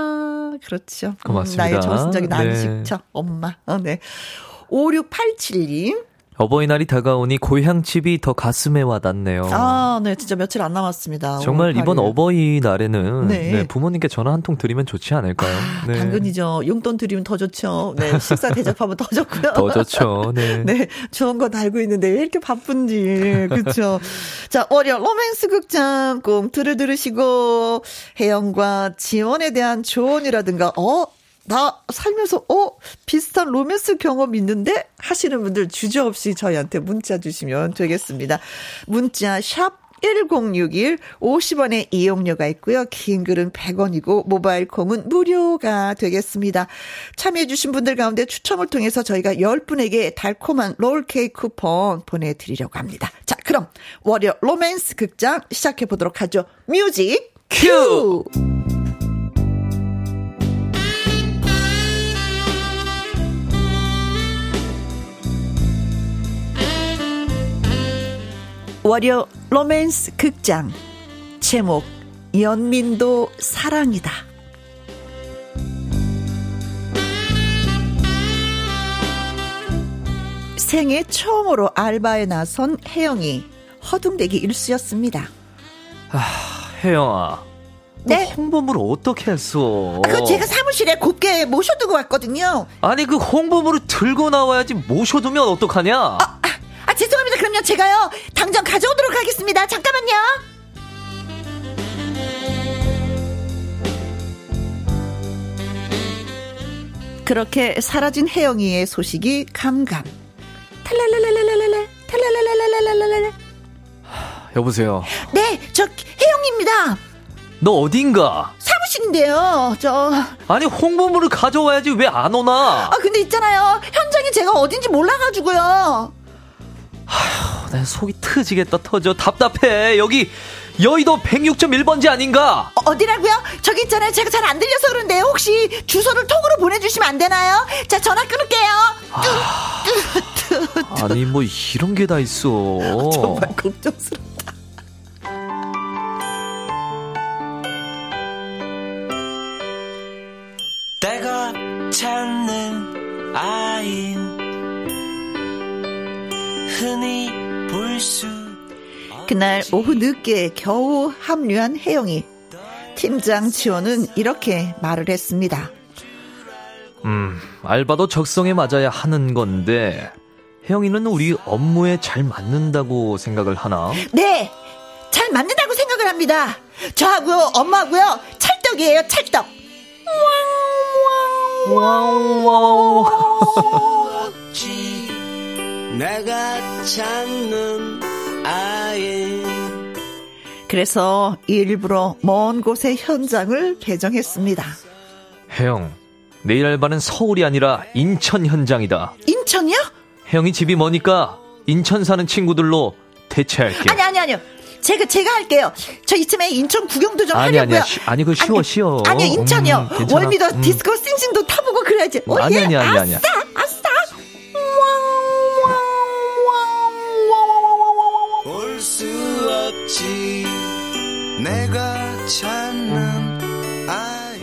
그렇죠. 고맙습니다. 음, 나의 정신적인 안식처, 네. 엄마. 어, 네. 오육팔칠님. 어버이날이 다가오니 고향집이 더 가슴에 와닿네요. 아, 네. 진짜 며칠 안 남았습니다. 정말 오월 팔일. 이번 어버이날에는 네. 네, 부모님께 전화 한 통 드리면 좋지 않을까요? 아, 네. 당근이죠. 용돈 드리면 더 좋죠. 네. 식사 대접하면 더 좋고요. 더 좋죠. 네. 네. 좋은 건 알고 있는데 왜 이렇게 바쁜지. 그렇죠. 자, 월요 로맨스 극장 꼭 들으시고 혜영과 지원에 대한 조언이라든가 어? 나 살면서 어 비슷한 로맨스 경험 있는데 하시는 분들 주저없이 저희한테 문자 주시면 되겠습니다. 문자 샵 일공육일 오십 원의 이용료가 있고요. 긴 글은 백 원이고 모바일 콩은 무료가 되겠습니다. 참여해 주신 분들 가운데 추첨을 통해서 저희가 열 분에게 달콤한 롤케이크 쿠폰 보내드리려고 합니다. 자 그럼 월요 로맨스 극장 시작해 보도록 하죠. 뮤직 큐. 월요 로맨스 극장 제목 연민도 사랑이다. 생애 처음으로 알바에 나선 혜영이 허둥대기 일쑤였습니다. 아, 혜영아 네? 그 홍보물을 어떻게 했어? 아, 그거 제가 사무실에 곱게 모셔두고 왔거든요. 아니 그 홍보물을 들고 나와야지 모셔두면 어떡하냐. 아, 아. 아 죄송합니다. 그럼요. 제가요. 당장 가져오도록 하겠습니다. 잠깐만요. 그렇게 사라진 혜영이의 소식이 감감. 탈랄랄랄랄랄랄 탈랄랄랄랄랄랄랄. 여보세요. 네. 저 혜영입니다. 너 어딘가? 사무실인데요. 저 아니 홍보물을 가져와야지 왜 안 오나? 아 근데 있잖아요. 현장에 제가 어딘지 몰라가지고요. 아휴, 난 속이 터지겠다 터져. 답답해. 여기 여의도 백육 점 일 번지 아닌가? 어, 어디라고요? 저기 있잖아요. 제가 잘 안 들려서 그런데 혹시 주소를 톡으로 보내주시면 안 되나요? 자, 전화 끊을게요. 아, 아니 뭐 이런 게 다 있어. 정말 걱정스럽다. 내가 찾는 아인 흔히 볼 그날 오후 늦게 겨우 합류한 혜영이 팀장 지원은 이렇게 말을 했습니다. 음, 알바도 적성에 맞아야 하는 건데 혜영이는 우리 업무에 잘 맞는다고 생각을 하나? 네, 잘 맞는다고 생각을 합니다. 저하고요, 엄마하고요, 찰떡이에요, 찰떡. 와우. 내가 찾는 아이. 그래서 일부러 먼 곳의 현장을 배정했습니다. 혜영, 내일 알바는 서울이 아니라 인천 현장이다. 인천이요? 혜영이 집이 머니까 인천 사는 친구들로 대체할게. 아니 아니 아니요. 제가 제가 할게요. 저 이쯤에 인천 구경도 좀 아니, 하려고요. 아니 아니 아니 그거 쉬워 아니, 쉬워. 아니요 인천이요. 음, 월미도 음. 디스코 싱싱도 타보고 그래야지. 뭐, 아니 아니 아니 아니야. 아싸 아싸. 올 수 없지 내가 찾는 아이.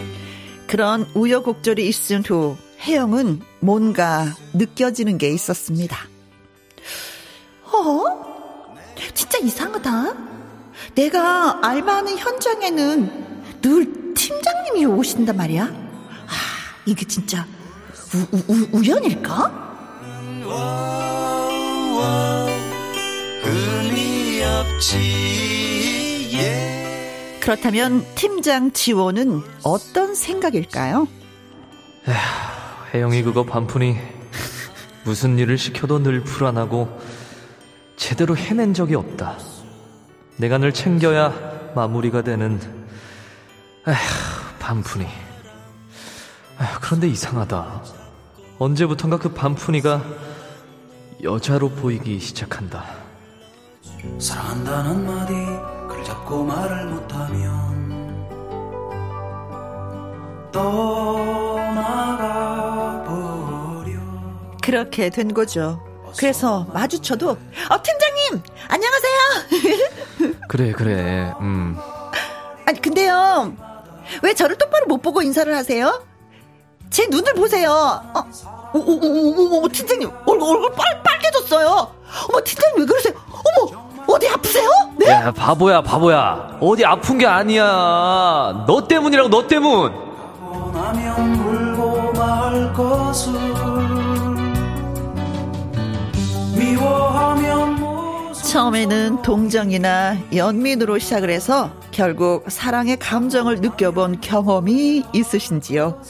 그런 우여곡절이 있은 후 혜영은 뭔가 느껴지는 게 있었습니다. 어? 진짜 이상하다. 내가 알바하는 현장에는 늘 팀장님이 오신단 말이야. 아, 이게 진짜 우, 우, 우, 우연일까? 의미 없지. 그렇다면 팀장 지원은 어떤 생각일까요? 에휴, 혜영이 그거 반푼이 무슨 일을 시켜도 늘 불안하고 제대로 해낸 적이 없다. 내가 늘 챙겨야 마무리가 되는 에휴, 반푼이. 에휴, 그런데 이상하다. 언제부턴가 그 반푼이가 여자로 보이기 시작한다. 사랑한다는 마디 그걸 잡고 말을 못하면 떠나가. 그렇게 된 거죠. 그래서 마주쳐도 어 팀장님 안녕하세요. 그래 그래. 음. 아니 근데요 왜 저를 똑바로 못 보고 인사를 하세요? 제 눈을 보세요. 어, 오, 오, 오, 오, 오, 팀장님 얼굴, 얼굴 빨, 빨개졌어요. 어머 팀장님 왜 그러세요? 어머 어디 아프세요? 네? 야 바보야 바보야. 어디 아픈 게 아니야. 너 때문이라고 너 때문. 원하면 울고 말 것을. 처음에는 동정이나 연민으로 시작을 해서 결국 사랑의 감정을 느껴본 경험이 있으신지요?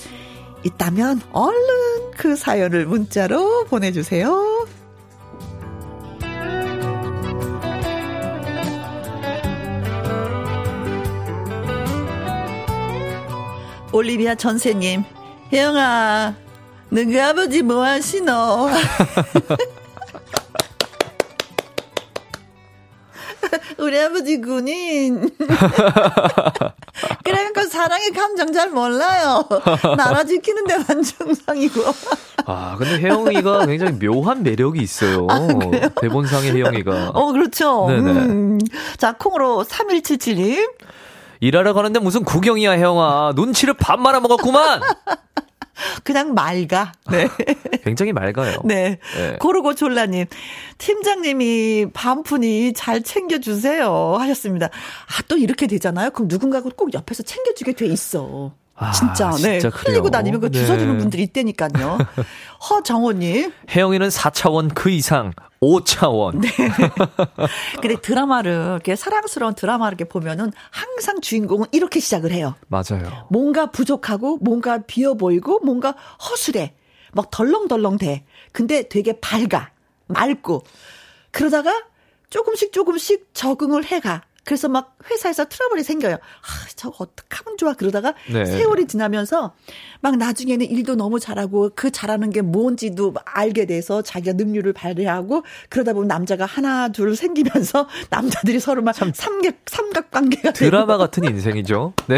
있다면 얼른 그 사연을 문자로 보내주세요. 올리비아 전세님, 혜영아, 너희 아버지 뭐하시노? 우리 아버지 군인. 그러니까 사랑의 감정 잘 몰라요. 나라 지키는 데만 정상이고. 아, 근데 혜영이가 굉장히 묘한 매력이 있어요. 아, 대본상의 혜영이가. 어, 그렇죠. 네네. 음. 자, 콩으로 삼일칠칠님. 일하러 가는데 무슨 구경이야, 혜영아. 눈치를 밥 말아먹었구만. 그냥 맑아. 네. 굉장히 맑아요. 네. 네. 고르고 졸라님, 팀장님이 반푼이 잘 챙겨주세요 하셨습니다. 아, 또 이렇게 되잖아요. 그럼 누군가가 꼭 옆에서 챙겨주게 돼 있어. 아, 진짜. 네. 진짜 흘리고 다니면 그 주워주는 네. 분들이 있다니까요. 허정호님. 혜영이는 사 차원 그 이상. 오 차원. 네. 근데 드라마를, 이렇게 사랑스러운 드라마를 이렇게 보면은 항상 주인공은 이렇게 시작을 해요. 맞아요. 뭔가 부족하고, 뭔가 비어 보이고, 뭔가 허술해. 막 덜렁덜렁 돼. 근데 되게 밝아. 맑고. 그러다가 조금씩 조금씩 적응을 해가. 그래서 막 회사에서 트러블이 생겨요. 아, 저거 어떡하면 좋아. 그러다가 네. 세월이 지나면서 막 나중에는 일도 너무 잘하고 그 잘하는 게 뭔지도 알게 돼서 자기가 능률을 발휘하고 그러다 보면 남자가 하나 둘 생기면서 남자들이 서로 막 삼각, 삼각관계가 드라마 되고. 같은 인생이죠. 네.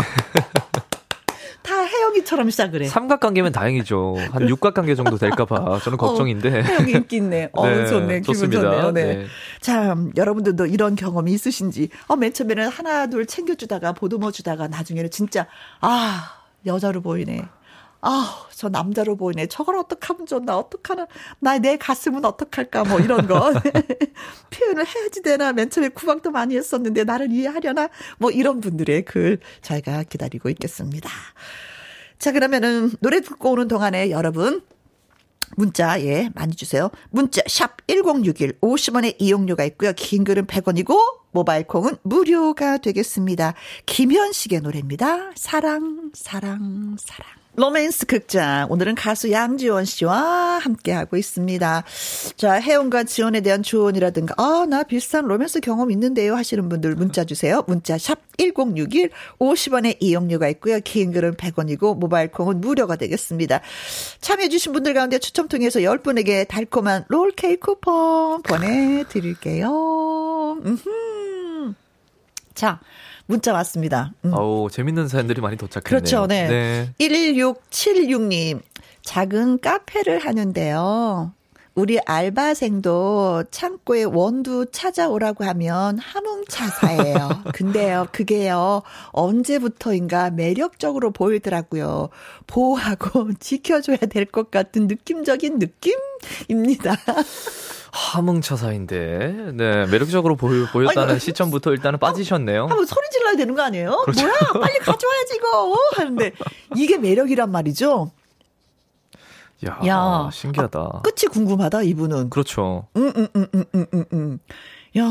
다 혜영이처럼 시작을 해. 삼각관계면 다행이죠. 한 육각관계 정도 될까봐 저는 걱정인데. 어, 혜영이 인기 있네. 어, 네, 좋네. 기분 좋네요. 네. 네. 자, 여러분들도 이런 경험이 있으신지. 어, 맨 처음에는 하나, 둘 챙겨주다가 보듬어주다가 나중에는 진짜, 아, 여자로 보이네. 아, 저 남자로 보이네. 저걸 어떡하면 좋나, 어떡하나, 나, 내 가슴은 어떡할까, 뭐 이런 거. 표현을 해야지 되나, 맨 처음에 구박도 많이 했었는데 나를 이해하려나, 뭐 이런 분들의 글 저희가 기다리고 있겠습니다. 자, 그러면은 노래 듣고 오는 동안에 여러분 문자, 예, 많이 주세요. 문자 샵 일공육일 오십 원의 이용료가 있고요. 긴 글은 백 원이고 모바일 콩은 무료가 되겠습니다. 김현식의 노래입니다. 사랑 사랑 사랑. 로맨스 극장, 오늘은 가수 양지원 씨와 함께하고 있습니다. 자, 혜원과 지원에 대한 조언이라든가, 아, 나 비슷한 로맨스 경험 있는데요 하시는 분들 문자 주세요. 문자 샵 일공육일 오십 원의 이용료가 있고요. 긴 글은 백 원이고 모바일 콩은 무료가 되겠습니다. 참여해 주신 분들 가운데 추첨 통해서 열 분에게 달콤한 롤케이크 쿠폰 보내드릴게요. 음흠. 자, 문자 왔습니다. 음. 어우, 재밌는 사연들이 많이 도착했네요. 그렇죠. 네. 네. 일일육칠육 님. 작은 카페를 하는데요. 우리 알바생도 창고에 원두 찾아오라고 하면 함흥차사예요. 근데요, 그게요, 언제부터인가 매력적으로 보이더라고요. 보호하고 지켜줘야 될 것 같은 느낌적인 느낌입니다. 함흥차사인데, 네, 매력적으로 보이, 보였다는 아니, 시점부터 일단은 빠지셨네요. 한번 소리 질러야 되는 거 아니에요? 그렇죠. 뭐야, 빨리 가져와야지 이거 하는데 이게 매력이란 말이죠. 야, 야, 신기하다. 아, 끝이 궁금하다 이분은. 그렇죠. 음, 음, 음, 음, 음, 음, 음. 야,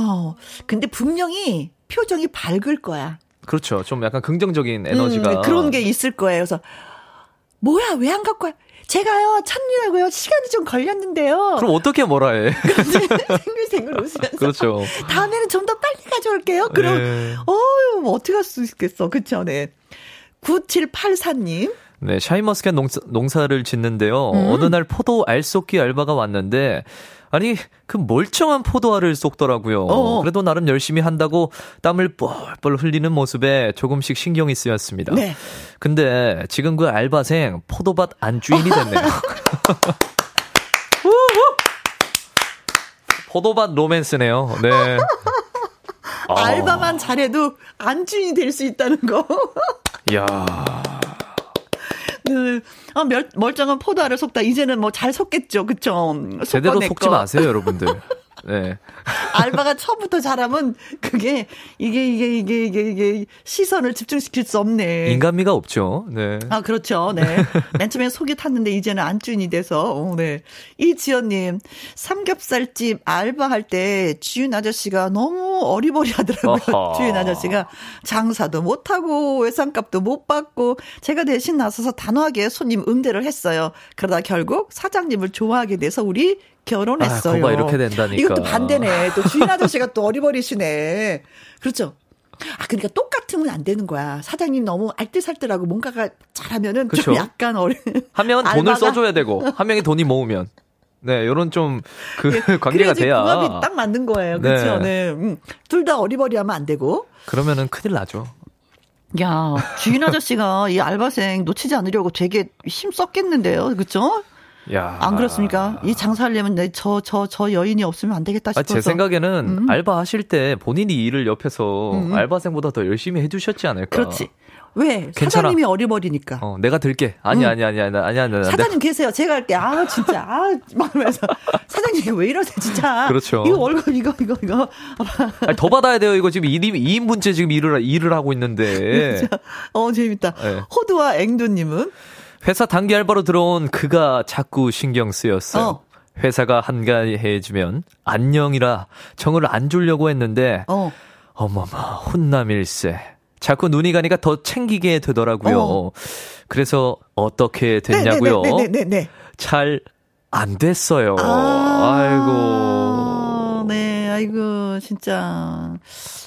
근데 분명히 표정이 밝을 거야. 그렇죠. 좀 약간 긍정적인 에너지가 음, 그런 게 있을 거예요. 그래서 뭐야, 왜 안 갖고 와? 제가요, 찾느라고요, 시간이 좀 걸렸는데요. 그럼 어떻게 뭐라 해? 생글생글 웃으면서. 그렇죠. 다음에는 좀 더 빨리 가져올게요. 그럼, 네. 어휴, 뭐 어떻게 할 수 있겠어. 그쵸, 네. 구칠팔사 님. 네, 샤인머스켓 농사, 농사를 짓는데요. 음. 어느 날 포도 알속기 알바가 왔는데, 아니, 그 멀쩡한 포도알을 쏟더라고요. 어어. 그래도 나름 열심히 한다고 땀을 뻘뻘 흘리는 모습에 조금씩 신경이 쓰였습니다. 네. 근데 지금 그 알바생 포도밭 안주인이 됐네요. 포도밭 로맨스네요. 네. 알바만 잘해도 안주인이 될 수 있다는 거. 이야. 네. 아, 멀쩡한 포도알을 속다. 이제는 뭐 잘 속겠죠. 그쵸? 제대로 속지 마세요, 여러분들. 네. 알바가 처음부터 잘하면 그게, 이게, 이게, 이게, 이게, 이게, 시선을 집중시킬 수 없네. 인간미가 없죠. 네. 아, 그렇죠. 네. 맨 처음에 속이 탔는데 이제는 안주인이 돼서, 오, 네. 이지연님, 삼겹살집 알바할 때 주인 아저씨가 너무 어리버리 하더라고요. 어허. 주인 아저씨가 장사도 못하고, 외상값도 못 받고, 제가 대신 나서서 단호하게 손님 응대를 했어요. 그러다 결국 사장님을 좋아하게 돼서 우리 결혼했어요. 아, 거봐, 이렇게 된다니까. 이것도 반대네. 또 주인 아저씨가 또 어리버리시네. 그렇죠. 아, 그러니까 똑같으면 안 되는 거야. 사장님 너무 알뜰살뜰하고 뭔가가 잘하면은 그쵸? 좀 약간 어려. 한 명은 알바가. 돈을 써줘야 되고 한 명이 돈이 모으면. 네, 이런 좀 그 네, 관계가 돼야. 궁합이 딱 맞는 거예요. 그렇죠. 네. 네. 음, 둘 다 어리버리하면 안 되고. 그러면은 큰일 나죠. 야, 주인 아저씨가 이 알바생 놓치지 않으려고 되게 힘 썼겠는데요, 그렇죠? 야. 안 그렇습니까? 이 장사하려면 저, 저, 저 여인이 없으면 안 되겠다 싶어서. 제 생각에는 음. 알바하실 때 본인이 일을 옆에서 음. 알바생보다 더 열심히 해주셨지 않을까. 그렇지. 왜? 괜찮아. 사장님이 어리버리니까. 어, 내가 들게. 아니, 음. 아니, 아니, 아니, 아니, 아니. 사장님 내가. 계세요. 제가 할게. 아, 진짜. 아, 막 이러면서. 사장님, 왜 이러세요, 진짜. 그렇죠. 이거 월급, 이거, 이거, 이거. 아니, 더 받아야 돼요. 이거 지금 이 인분째 지금 일을, 일을 하고 있는데. 진짜. 어, 재밌다. 네. 호두와 앵두님은? 회사 단기 알바로 들어온 그가 자꾸 신경 쓰였어요. 어. 회사가 한가해지면 안녕이라 정을 안 주려고 했는데 어. 어머마 혼남일세. 자꾸 눈이 가니까 더 챙기게 되더라고요. 어. 그래서 어떻게 됐냐고요? 네네네네네네. 잘 안 됐어요. 아~ 아이고. 네, 아이고 진짜.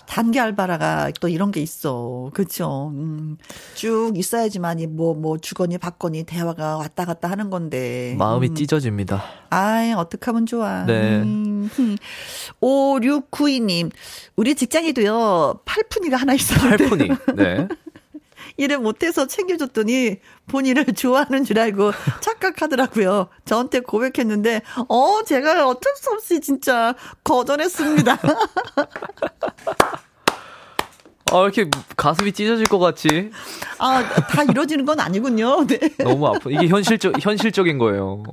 단기 알바라가 또 이런 게 있어. 그렇죠. 음, 쭉 있어야지만 뭐, 뭐 주거니 받거니 대화가 왔다 갔다 하는 건데. 마음이 음. 찢어집니다. 아이, 어떡하면 좋아. 네. 음. 오육구이 님. 우리 직장에도요. 팔푼이가 하나 있어요. 팔푼이. 네. 일을 못해서 챙겨줬더니 본인을 좋아하는 줄 알고 착각하더라고요. 저한테 고백했는데 어 제가 어쩔 수 없이 진짜 거절했습니다. 아, 이렇게 가슴이 찢어질 것 같지? 아, 다 이루어지는 건 아니군요. 네. 너무 아프. 이게 현실적 현실적인 거예요.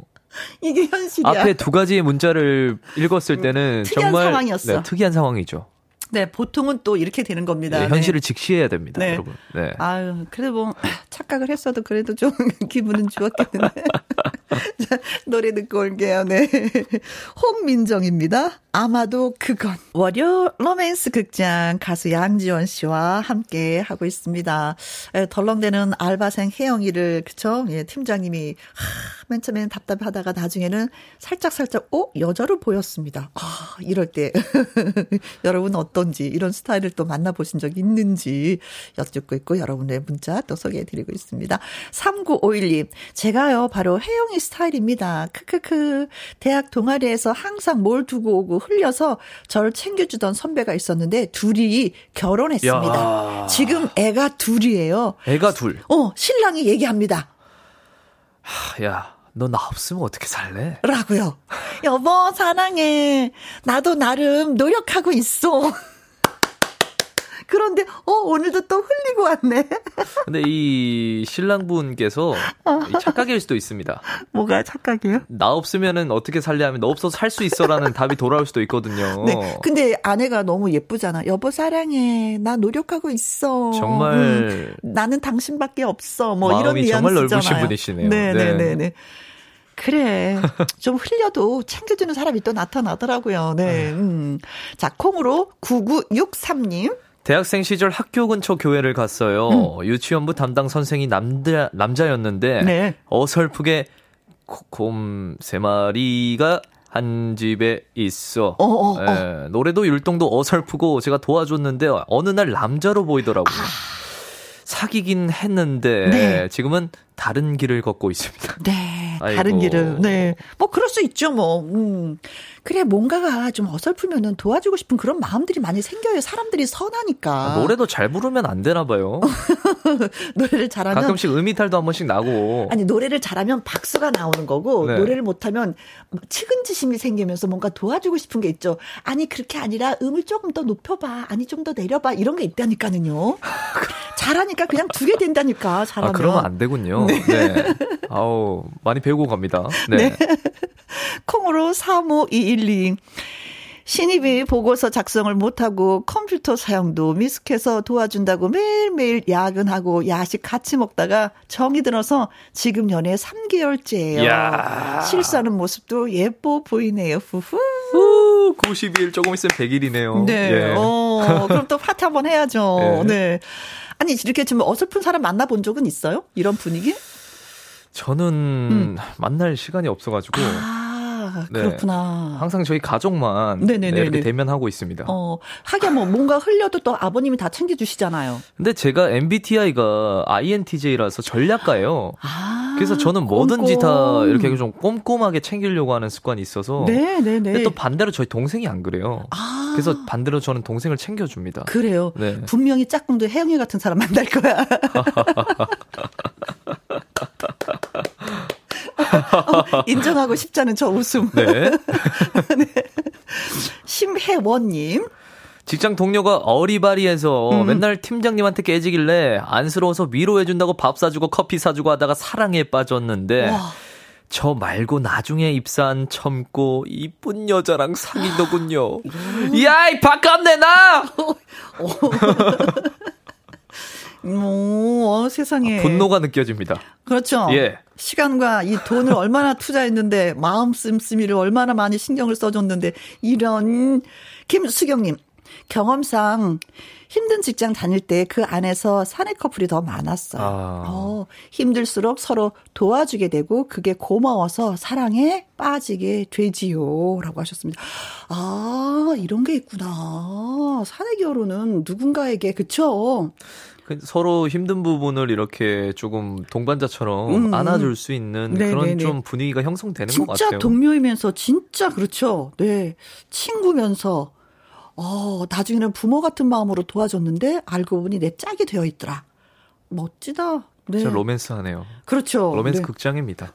이게 현실이야. 앞에 두 가지의 문자를 읽었을 때는 특이한 정말 상황이었어. 네, 특이한 상황이죠. 네, 보통은 또 이렇게 되는 겁니다. 네, 현실을 네. 직시해야 됩니다, 네. 여러분. 네. 아유, 그래도 뭐 착각을 했어도 그래도 좀 기분은 좋았겠는데. 자, 노래 듣고 올게요. 네, 홍민정입니다. 아마도 그건. 월요 로맨스 극장 가수 양지원 씨와 함께 하고 있습니다. 덜렁대는 알바생 혜영이를 그쵸? 예, 팀장님이 하, 맨 처음에는 답답하다가 나중에는 살짝 살짝 어 여자로 보였습니다. 아, 이럴 때 여러분 어떤지 이런 스타일을 또 만나보신 적이 있는지 여쭙고 있고 여러분의 문자 또 소개해드리고 있습니다. 삼구오일 님 제가요 바로 혜영이 스타일입니다. 크크크 대학 동아리에서 항상 뭘 두고 오고 흘려서 저를 챙겨주던 선배가 있었는데 둘이 결혼했습니다. 야. 지금 애가 둘이에요. 애가 둘. 어, 신랑이 얘기합니다. 하, 야, 너 나 없으면 어떻게 살래? 라고요. 여보 사랑해. 나도 나름 노력하고 있어. 그런데 어 오늘도 또 흘리고 왔네. 근데 이 신랑분께서 착각일 수도 있습니다. 뭐가 착각이에요? 나 없으면은 어떻게 살려 하면 너 없어서 살 수 있어라는 답이 돌아올 수도 있거든요. 네. 근데 아내가 너무 예쁘잖아. 여보 사랑해. 나 노력하고 있어. 정말 음, 나는 당신밖에 없어. 뭐 마음이 이런 뉘앙스잖아요. 정말 넓으신 분이시네요. 네, 네, 네, 네. 그래. 좀 흘려도 챙겨주는 사람이 또 나타나더라고요. 네. 음. 자, 콩으로 구구육삼 님 대학생 시절 학교 근처 교회를 갔어요. 음. 유치원부 담당 선생이 남자, 남자였는데 네. 어설프게 곰 세 마리가 한 집에 있어. 어, 어, 예, 어. 노래도 율동도 어설프고 제가 도와줬는데 어느 날 남자로 보이더라고요. 아. 사귀긴 했는데 네. 지금은 다른 길을 걷고 있습니다. 네, 아이고. 다른 길을. 네, 뭐 그럴 수 있죠. 뭐 음. 그래 뭔가가 좀 어설프면은 도와주고 싶은 그런 마음들이 많이 생겨요. 사람들이 선하니까. 아, 노래도 잘 부르면 안 되나 봐요. 노래를 잘하면 가끔씩 음이탈도 한 번씩 나고. 아니 노래를 잘하면 박수가 나오는 거고 네. 노래를 못하면 측은지심이 생기면서 뭔가 도와주고 싶은 게 있죠. 아니 그렇게 아니라 음을 조금 더 높여봐. 아니 좀 더 내려봐. 이런 게 있다니까는요. 잘하니까 그냥 두 개 된다니까 잘하면. 아, 그러면 안 되군요. 네. 네. 아우 많이 배우고 갑니다. 네. 네. 콩으로 삼오이일 님 신입이 보고서 작성을 못하고 컴퓨터 사용도 미숙해서 도와준다고 매일매일 야근하고 야식 같이 먹다가 정이 들어서 지금 연애 삼 개월째예요. 야. 실수하는 모습도 예뻐 보이네요. 후후. 후, 구십일 조금 있으면 백 일이네요. 네. 예. 어, 그럼 또 파티 한번 해야죠. 네. 네. 아니 이렇게 좀 어설픈 사람 만나본 적은 있어요? 이런 분위기? 저는 음. 만날 시간이 없어가지고. 아. 네. 그렇구나. 항상 저희 가족만 네, 이렇게 대면하고 있습니다. 어, 하긴 뭐 뭔가 흘려도 또 아버님이 다 챙겨주시잖아요. 근데 제가 엠비티아이가 아이엔티제이라서 전략가예요. 아, 그래서 저는 뭐든지 꼼꼼. 다 이렇게 좀 꼼꼼하게 챙기려고 하는 습관이 있어서. 네, 네, 네. 또 반대로 저희 동생이 안 그래요. 아. 그래서 반대로 저는 동생을 챙겨줍니다. 그래요. 네. 분명히 짝꿍도 혜영이 같은 사람 만날 거야. 어, 인정하고 싶지 않은 저 웃음. 네. 네. 심혜원님. 직장 동료가 어리바리해서 음. 맨날 팀장님한테 깨지길래 안쓰러워서 위로해준다고 밥 사주고 커피 사주고 하다가 사랑에 빠졌는데 와. 저 말고 나중에 입사한 젊고 이쁜 여자랑 사귀더군요. 야, 이 바깥내 나! 오, 어, 세상에. 아, 분노가 느껴집니다. 그렇죠. 예. 시간과 이 돈을 얼마나 투자했는데, 마음 씀씀이를 얼마나 많이 신경을 써줬는데, 이런. 김수경님, 경험상 힘든 직장 다닐 때 그 안에서 사내 커플이 더 많았어요. 아. 어, 힘들수록 서로 도와주게 되고, 그게 고마워서 사랑에 빠지게 되지요. 라고 하셨습니다. 아, 이런 게 있구나. 사내 결혼은 누군가에게, 그쵸? 서로 힘든 부분을 이렇게 조금 동반자처럼 음, 안아줄 수 있는 네네네. 그런 좀 분위기가 형성되는 것 같아요. 진짜 동료이면서 진짜 그렇죠. 네, 친구면서 어, 나중에는 부모 같은 마음으로 도와줬는데 알고 보니 내 짝이 되어 있더라. 멋지다. 네. 진짜 로맨스하네요. 그렇죠. 로맨스 네. 극장입니다.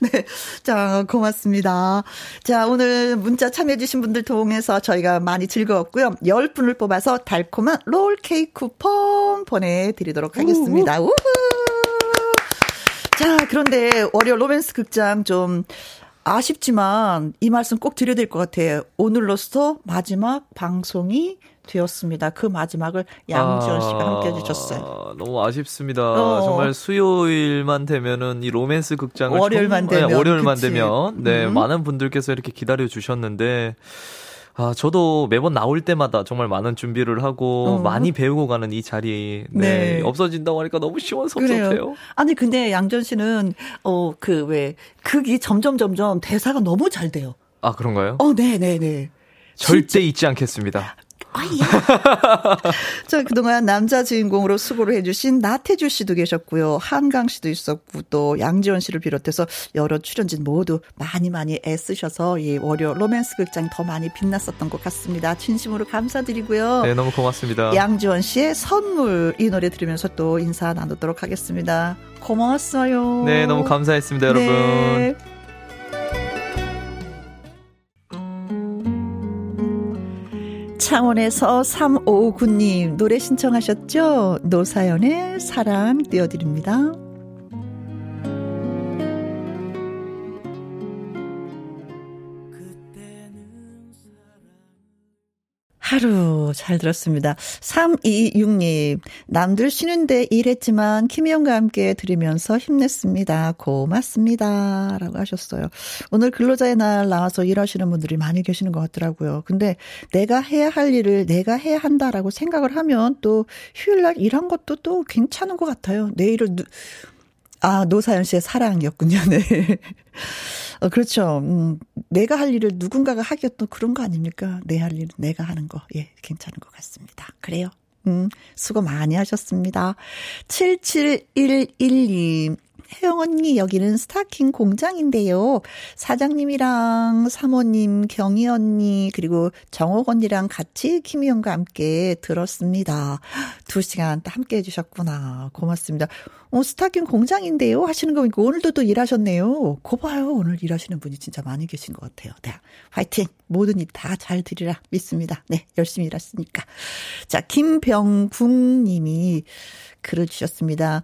네. 자, 고맙습니다. 자, 오늘 문자 참여해주신 분들 통해서 저희가 많이 즐거웠고요. 열 분을 뽑아서 달콤한 롤케이크 쿠폰 보내드리도록 하겠습니다. 우후. 자, 그런데 월요 로맨스 극장 좀 아쉽지만 이 말씀 꼭 드려야 될 것 같아요. 오늘로써 마지막 방송이 되었습니다. 그 마지막을 양지원 씨가 아, 함께 해주셨어요. 너무 아쉽습니다. 어. 정말 수요일만 되면은 이 로맨스 극장을 월요일만 처음, 되면 아니, 월요일만 그치. 되면 네 음. 많은 분들께서 이렇게 기다려 주셨는데. 아, 저도 매번 나올 때마다 정말 많은 준비를 하고 어. 많이 배우고 가는 이 자리 네, 네. 없어진다고 하니까 너무 시원섭섭해요. 그래요. 아니 근데 양지원 씨는 어, 그 왜 극이 점점 점점 대사가 너무 잘 돼요. 아 그런가요? 어, 네, 네, 네. 절대 진짜. 잊지 않겠습니다. 아야. 자, 그동안 남자 주인공으로 수고를 해주신 나태주 씨도 계셨고요. 한강 씨도 있었고 또 양지원 씨를 비롯해서 여러 출연진 모두 많이 많이 애쓰셔서 이 월요 로맨스 극장이 더 많이 빛났었던 것 같습니다. 진심으로 감사드리고요. 네, 너무 고맙습니다. 양지원 씨의 선물 이 노래 들으면서 또 인사 나누도록 하겠습니다. 고마웠어요. 네, 너무 감사했습니다, 여러분. 네. 창원에서 삼오오구 님 노래 신청하셨죠? 노사연의 사랑 띄워드립니다. 하루 잘 들었습니다. 삼이육 님 남들 쉬는데 일했지만 김혜영과 함께 들으면서 힘냈습니다. 고맙습니다. 라고 하셨어요. 오늘 근로자의 날 나와서 일하시는 분들이 많이 계시는 것 같더라고요. 근데 내가 해야 할 일을 내가 해야 한다라고 생각을 하면 또 휴일날 일한 것도 또 괜찮은 것 같아요. 내일을... 누... 아, 노사연 씨의 사랑이었군요. 네. 어, 그렇죠. 음, 내가 할 일을 누군가가 하기였던 그런 거 아닙니까? 내 할 일은 내가 하는 거. 예, 괜찮은 것 같습니다. 그래요. 음, 수고 많이 하셨습니다. 칠칠일일 님. 혜영 언니 여기는 스타킹 공장인데요. 사장님이랑 사모님, 경희 언니 그리고 정옥 언니랑 같이 김희영과 함께 들었습니다. 두 시간 또 함께 해주셨구나. 고맙습니다. 어, 스타킹 공장인데요 하시는 거 보니까 오늘도 또 일하셨네요. 고 봐요. 오늘 일하시는 분이 진짜 많이 계신 것 같아요. 네, 화이팅. 모든 일 다 잘 드리라 믿습니다. 네, 열심히 일하시니까. 자, 김병궁 님이 글을 주셨습니다.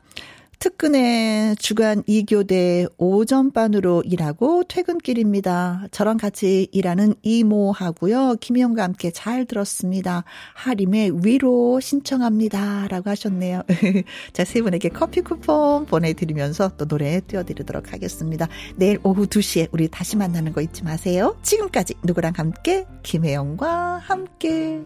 특근에 주간 이 교대 오전반으로 일하고 퇴근길입니다. 저랑 같이 일하는 이모하고요. 김혜영과 함께 잘 들었습니다. 하림의 위로 신청합니다. 라고 하셨네요. 자, 세 분에게 커피 쿠폰 보내드리면서 또 노래 띄워드리도록 하겠습니다. 내일 오후 두 시에 우리 다시 만나는 거 잊지 마세요. 지금까지 누구랑 함께 김혜영과 함께.